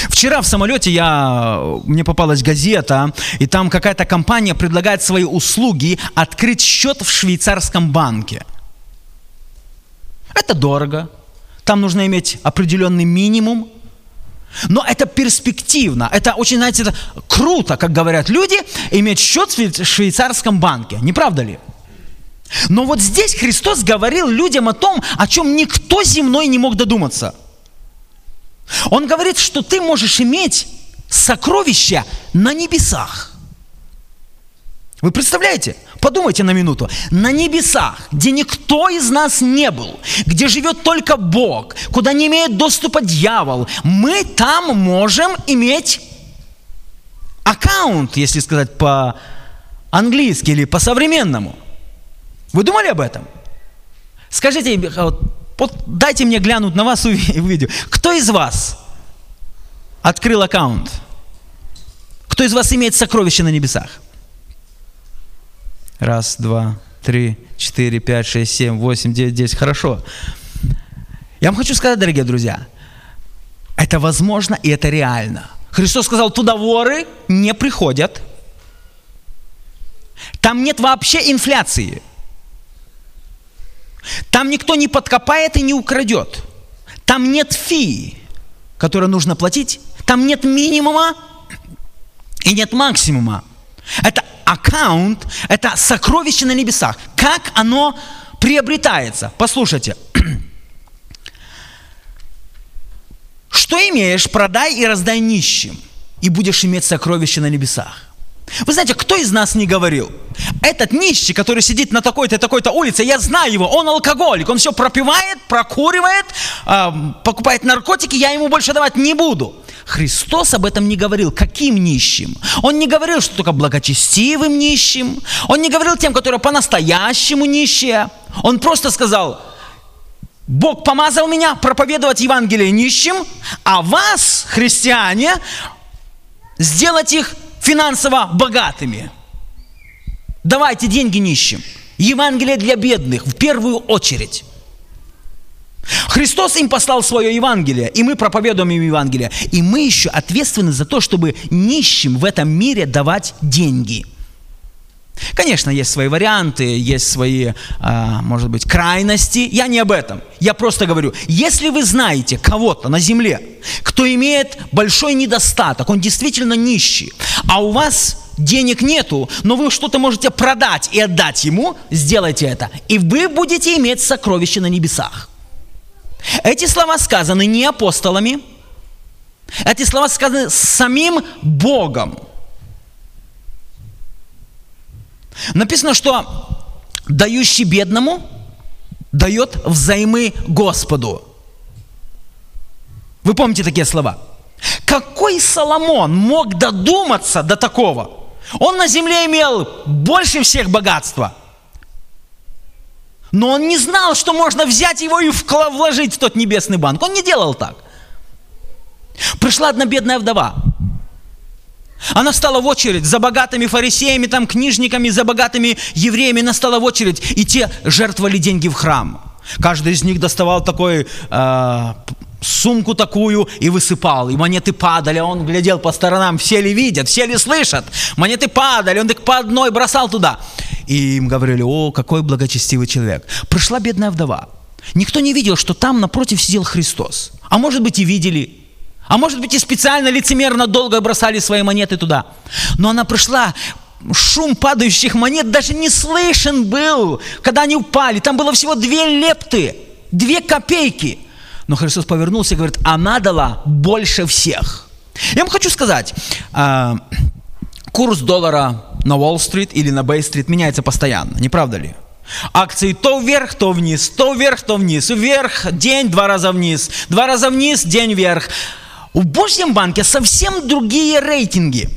Вчера в самолете мне попалась газета, и там какая-то компания предлагает свои услуги открыть счет в швейцарском банке. Это дорого, там нужно иметь определенный минимум, но это перспективно, это очень, знаете, это круто, как говорят люди, иметь счет в швейцарском банке, не правда ли? Но вот здесь Христос говорил людям о том, о чем никто земной не мог додуматься. Он говорит, что ты можешь иметь сокровища на небесах. Вы представляете? Подумайте на минуту. На небесах, где никто из нас не был, где живет только Бог, куда не имеет доступа дьявол, мы там можем иметь аккаунт, если сказать по-английски или по-современному. Вы думали об этом? Скажите, вот дайте мне глянуть на вас и увидеть. Кто из вас открыл аккаунт? Кто из вас имеет сокровища на небесах? 1, 2, 3, 4, 5, 6, 7, 8, 9, 10. Хорошо. Я вам хочу сказать, дорогие друзья, это возможно и это реально. Христос сказал: туда воры не приходят. Там нет вообще инфляции. Там никто не подкопает и не украдет. Там нет фи, которую нужно платить. Там нет минимума и нет максимума. Это аккаунт, это сокровище на небесах. Как оно приобретается? Послушайте. Что имеешь, продай и раздай нищим, и будешь иметь сокровище на небесах. Вы знаете, кто из нас не говорил? Этот нищий, который сидит на такой-то и такой-то улице, я знаю его, он алкоголик, он все пропивает, прокуривает, покупает наркотики, я ему больше давать не буду. Христос об этом не говорил. Каким нищим? Он не говорил, что только благочестивым нищим. Он не говорил тем, которые по-настоящему нищие. Он просто сказал: Бог помазал меня проповедовать Евангелие нищим, а вас, христиане, сделать их финансово богатыми. Давайте деньги нищим. Евангелие для бедных в первую очередь. Христос им послал свое Евангелие, и мы проповедуем им Евангелие. И мы еще ответственны за то, чтобы нищим в этом мире давать деньги. Конечно, есть свои варианты, есть свои, может быть, крайности. Я не об этом. Я просто говорю, если вы знаете кого-то на земле, кто имеет большой недостаток, он действительно нищий, а у вас денег нету, но вы что-то можете продать и отдать ему, сделайте это, и вы будете иметь сокровища на небесах. Эти слова сказаны не апостолами, эти слова сказаны самим Богом. Написано, что дающий бедному дает взаймы Господу. Вы помните такие слова? Какой Соломон мог додуматься до такого? Он на земле имел больше всех богатства, но он не знал, что можно взять его и вложить в тот небесный банк. Он не делал так. Пришла одна бедная вдова. Она встала в очередь за богатыми фарисеями, там, книжниками, за богатыми евреями. Она встала в очередь, и те жертвовали деньги в храм. Каждый из них доставал такой сумку такую и высыпал. И монеты падали, а он глядел по сторонам, все ли видят, все ли слышат. Монеты падали, он так по одной бросал туда. И им говорили: о, какой благочестивый человек. Пришла бедная вдова. Никто не видел, что там напротив сидел Христос. А может быть, и видели. А может быть, и специально лицемерно долго бросали свои монеты туда. Но она пришла, шум падающих монет даже не слышен был, когда они упали. Там было всего 2 лепты, 2 копейки. Но Христос повернулся и говорит, она дала больше всех. Я вам хочу сказать, курс доллара на Уолл-стрит или на Бей-стрит меняется постоянно, не правда ли? Акции то вверх, то вниз, то вверх, то вниз, вверх, день, 2 раза вниз, 2 раза вниз, день вверх. В Божьем банке совсем другие рейтинги.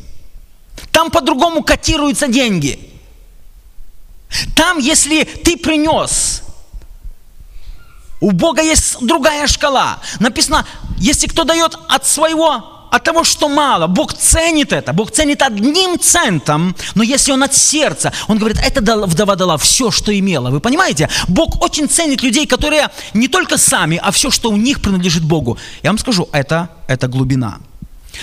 Там по-другому котируются деньги. Там, если ты принес, у Бога есть другая шкала. Написано, если кто дает от своего, от того, что мало, Бог ценит это. Бог ценит 1 цент, но если он от сердца, он говорит, эта вдова дала все, что имела. Вы понимаете? Бог очень ценит людей, которые не только сами, а все, что у них принадлежит Богу. Я вам скажу, это глубина.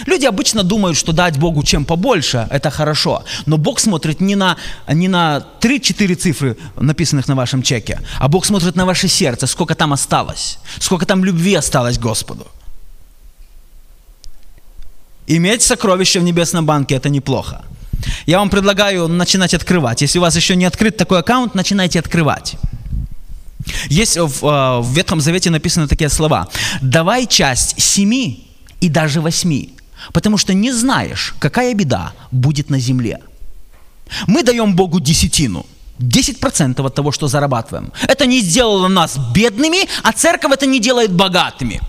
Люди обычно думают, что дать Богу чем побольше, это хорошо. Но Бог смотрит не на 3-4 цифры, написанных на вашем чеке, а Бог смотрит на ваше сердце, сколько там осталось, сколько там любви осталось Господу. Иметь сокровища в небесном банке – это неплохо. Я вам предлагаю начинать открывать. Если у вас еще не открыт такой аккаунт, начинайте открывать. Есть в Ветхом Завете написаны такие слова. «Давай часть 7 и даже 8». Потому что не знаешь, какая беда будет на земле. Мы даем Богу десятину, 10% от того, что зарабатываем. Это не сделало нас бедными, а церковь это не делает богатыми.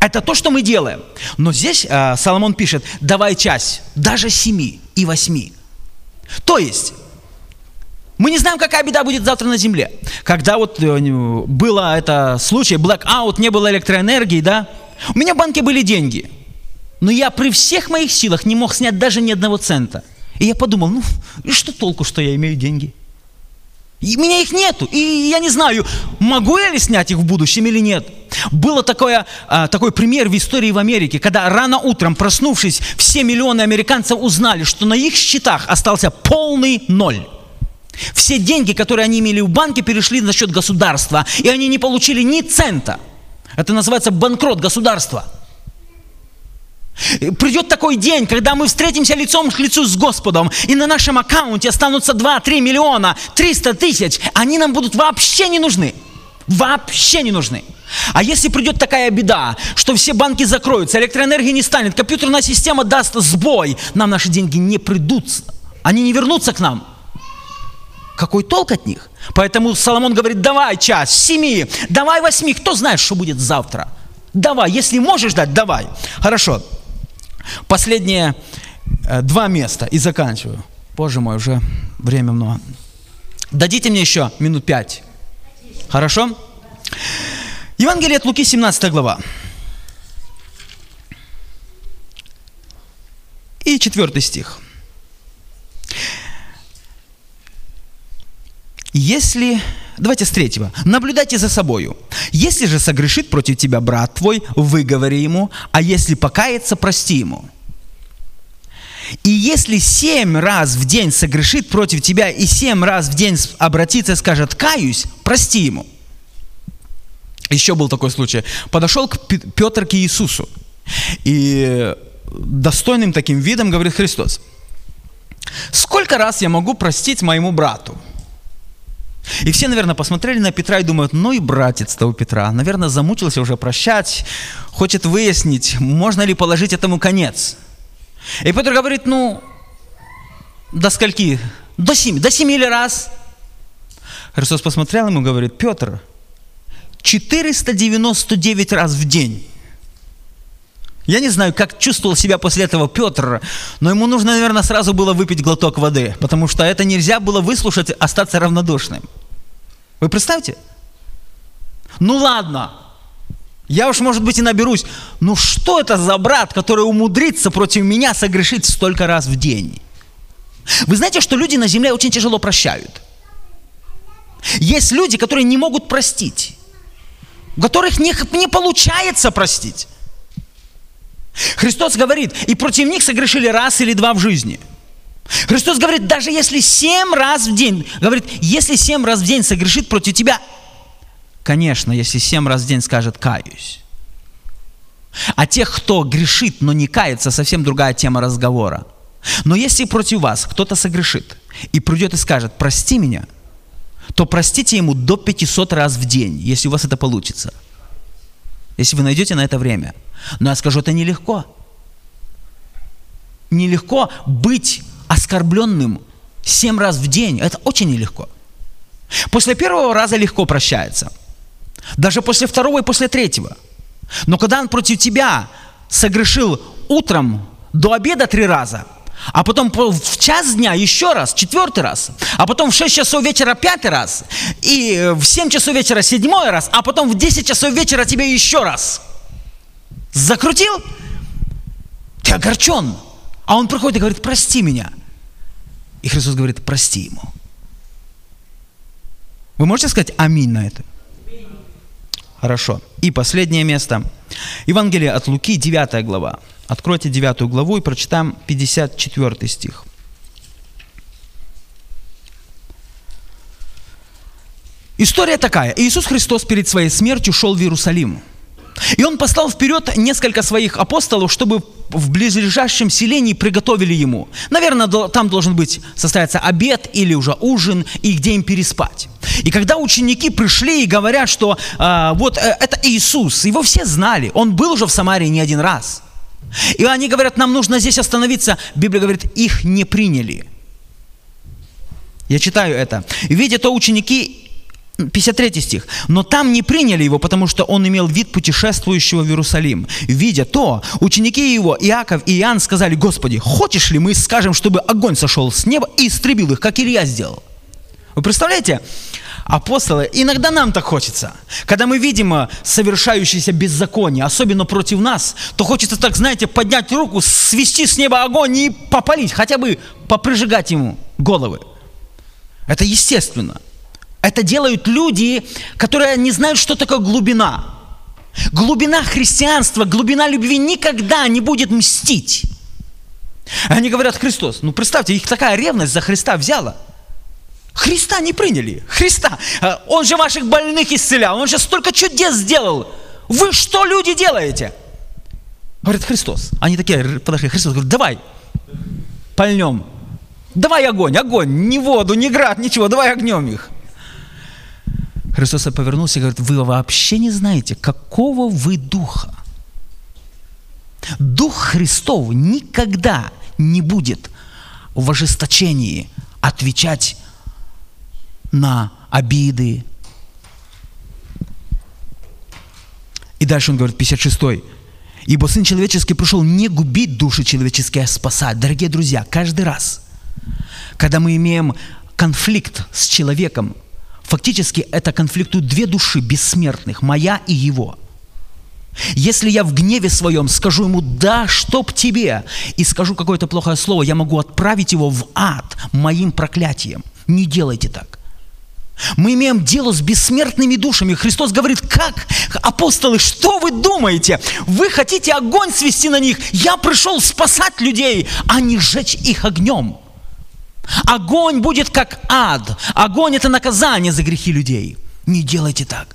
Это то, что мы делаем. Но здесь Соломон пишет, давай часть даже 7 и 8. То есть, мы не знаем, какая беда будет завтра на земле. Когда вот было это случай, блэкаут, не было электроэнергии, да? У меня в банке были деньги. Но я при всех моих силах не мог снять даже ни 1 цента. И я подумал, ну и что толку, что я имею деньги? И меня их нету, и я не знаю, могу я ли снять их в будущем или нет. Был такой пример в истории в Америке, когда рано утром, проснувшись, все миллионы американцев узнали, что на их счетах остался полный ноль. Все деньги, которые они имели в банке, перешли на счет государства, и они не получили ни цента. Это называется банкрот государства. Придет такой день, когда мы встретимся лицом к лицу с Господом, и на нашем аккаунте останутся 2-3 миллиона, 300 тысяч, они нам будут вообще не нужны. Вообще не нужны. А если придет такая беда, что все банки закроются, электроэнергии не станет, компьютерная система даст сбой, нам наши деньги не придутся, они не вернутся к нам. Какой толк от них? Поэтому Соломон говорит, давай часть 7, давай 8, кто знает, что будет завтра? Давай, если можешь дать, давай. Хорошо. Последние 2 места и заканчиваю. Боже мой, уже время много. Дадите мне еще минут 5. Хорошо? Евангелие от Луки, 17 глава. И 4 стих. Давайте с 3. «Наблюдайте за собою. Если же согрешит против тебя брат твой, выговори ему, а если покается, прости ему. И если 7 раз в день согрешит против тебя и 7 раз в день обратится и скажет «каюсь», прости ему». Еще был такой случай. Подошел Петр к Иисусу, и достойным таким видом говорит Христос, «Сколько раз я могу простить моему брату?» И все, наверное, посмотрели на Петра и думают, ну и братец-то у Петра, наверное, замучился уже прощать, хочет выяснить, можно ли положить этому конец. И Петр говорит, ну, до скольки? До 7 или раз? Христос посмотрел ему и говорит, Петр, 499 раз в день. Я не знаю, как чувствовал себя после этого Петр, но ему нужно, наверное, сразу было выпить глоток воды, потому что это нельзя было выслушать, остаться равнодушным. Вы представьте? Ну ладно, я уж, может быть, и наберусь. Ну что это за брат, который умудрится против меня согрешить столько раз в день? Вы знаете, что люди на земле очень тяжело прощают. Есть люди, которые не могут простить, у которых не получается простить. Христос говорит, и против них согрешили 1 или 2 в жизни. Христос говорит, даже если 7 раз в день, говорит, если 7 раз в день согрешит против тебя, конечно, если 7 раз в день скажет «каюсь». А тех, кто грешит, но не кается, совсем другая тема разговора. Но если против вас кто-то согрешит и придет и скажет «прости меня», то простите ему до 500 раз в день, если у вас это получится. Если вы найдете на это время. Но я скажу, это нелегко. Нелегко быть оскорбленным 7 раз в день. Это очень нелегко. После первого раза легко прощается. Даже после второго и после третьего. Но когда он против тебя согрешил утром до обеда 3 раза, а потом в час дня еще раз, 4-й раз, а потом в 6 часов вечера 5-й раз, и в 7 часов вечера 7-й раз, а потом в 10 часов вечера тебе еще раз. Закрутил? Ты огорчен. А он приходит и говорит, прости меня. И Христос говорит, прости ему. Вы можете сказать аминь на это? Хорошо. И последнее место. Евангелие от Луки, 9 глава. Откройте 9 главу и прочитаем 54 стих. История такая. Иисус Христос перед своей смертью шел в Иерусалим. И Он послал вперед несколько своих апостолов, чтобы в близлежащем селении приготовили Ему. Наверное, там должен быть состояться обед или уже ужин, и где им переспать. И когда ученики пришли и говорят, что это Иисус, Его все знали, Он был уже в Самарии не один раз. И они говорят, нам нужно здесь остановиться. Библия говорит, их не приняли. Я читаю это. Видя то ученики, 53 стих, но там не приняли его, потому что он имел вид путешествующего в Иерусалим. Видя то, ученики его, Иаков и Иоанн, сказали, Господи, хочешь ли мы скажем, чтобы огонь сошел с неба и истребил их, как Илья сделал? Вы представляете, апостолы, иногда нам так хочется. Когда мы видим совершающиеся беззаконие, особенно против нас, то хочется так, знаете, поднять руку, свести с неба огонь и попалить, хотя бы поприжигать ему головы. Это естественно. Это делают люди, которые не знают, что такое глубина. Глубина христианства, глубина любви никогда не будет мстить. Они говорят, Христос, ну представьте, их такая ревность за Христа взяла. Христа не приняли. Христа. Он же ваших больных исцелял. Он же столько чудес сделал. Вы что, люди, делаете? Говорят, Христос. Они такие подошли. Христос говорит, давай, пальнем. Давай огонь, огонь. Ни воду, ни град, ничего. Давай огнем их. Христос повернулся и говорит, вы вообще не знаете, какого вы духа. Дух Христов никогда не будет в ожесточении отвечать на обиды. И дальше он говорит, 56-й. Ибо Сын Человеческий пришел не губить души человеческие, а спасать. Дорогие друзья, каждый раз, когда мы имеем конфликт с человеком, фактически это конфликтуют две души бессмертных, моя и его. Если я в гневе своем скажу ему «да, чтоб тебе» и скажу какое-то плохое слово, я могу отправить его в ад моим проклятием. Не делайте так. Мы имеем дело с бессмертными душами. Христос говорит, как? Апостолы, что вы думаете? Вы хотите огонь свести на них? Я пришел спасать людей, а не сжечь их огнем. Огонь будет как ад. Огонь – это наказание за грехи людей. Не делайте так.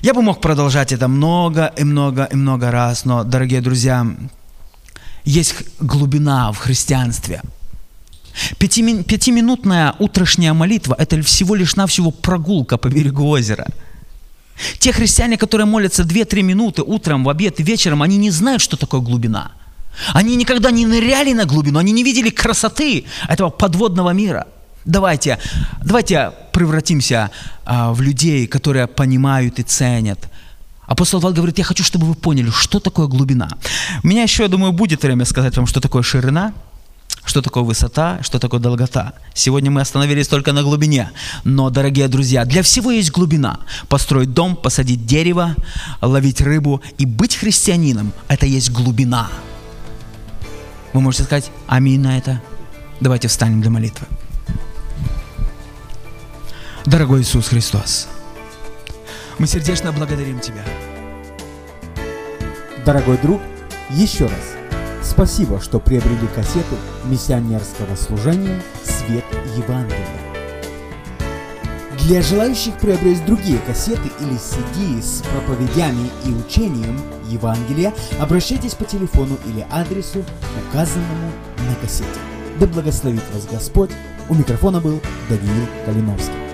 Я бы мог продолжать это много и много и много раз, но, дорогие друзья, есть глубина в христианстве. Пятиминутная утрошняя молитва – это всего лишь навсего прогулка по берегу озера. Те христиане, которые молятся 2-3 минуты утром, в обед и вечером, они не знают, что такое глубина. Они никогда не ныряли на глубину, они не видели красоты этого подводного мира. Давайте превратимся в людей, которые понимают и ценят. Апостол Павел говорит, я хочу, чтобы вы поняли, что такое глубина. У меня еще, я думаю, будет время сказать вам, что такое ширина, что такое высота, что такое долгота. Сегодня мы остановились только на глубине. Но, дорогие друзья, для всего есть глубина. Построить дом, посадить дерево, ловить рыбу и быть христианином – это есть глубина. Вы можете сказать «Аминь» на это. Давайте встанем для молитвы. Дорогой Иисус Христос, мы сердечно благодарим Тебя. Дорогой друг, еще раз спасибо, что приобрели кассету миссионерского служения «Свет Евангелия». Для желающих приобрести другие кассеты или CD с проповедями и учением Евангелия, обращайтесь по телефону или адресу, указанному на кассете. Да благословит вас Господь! У микрофона был Даниил Калиновский.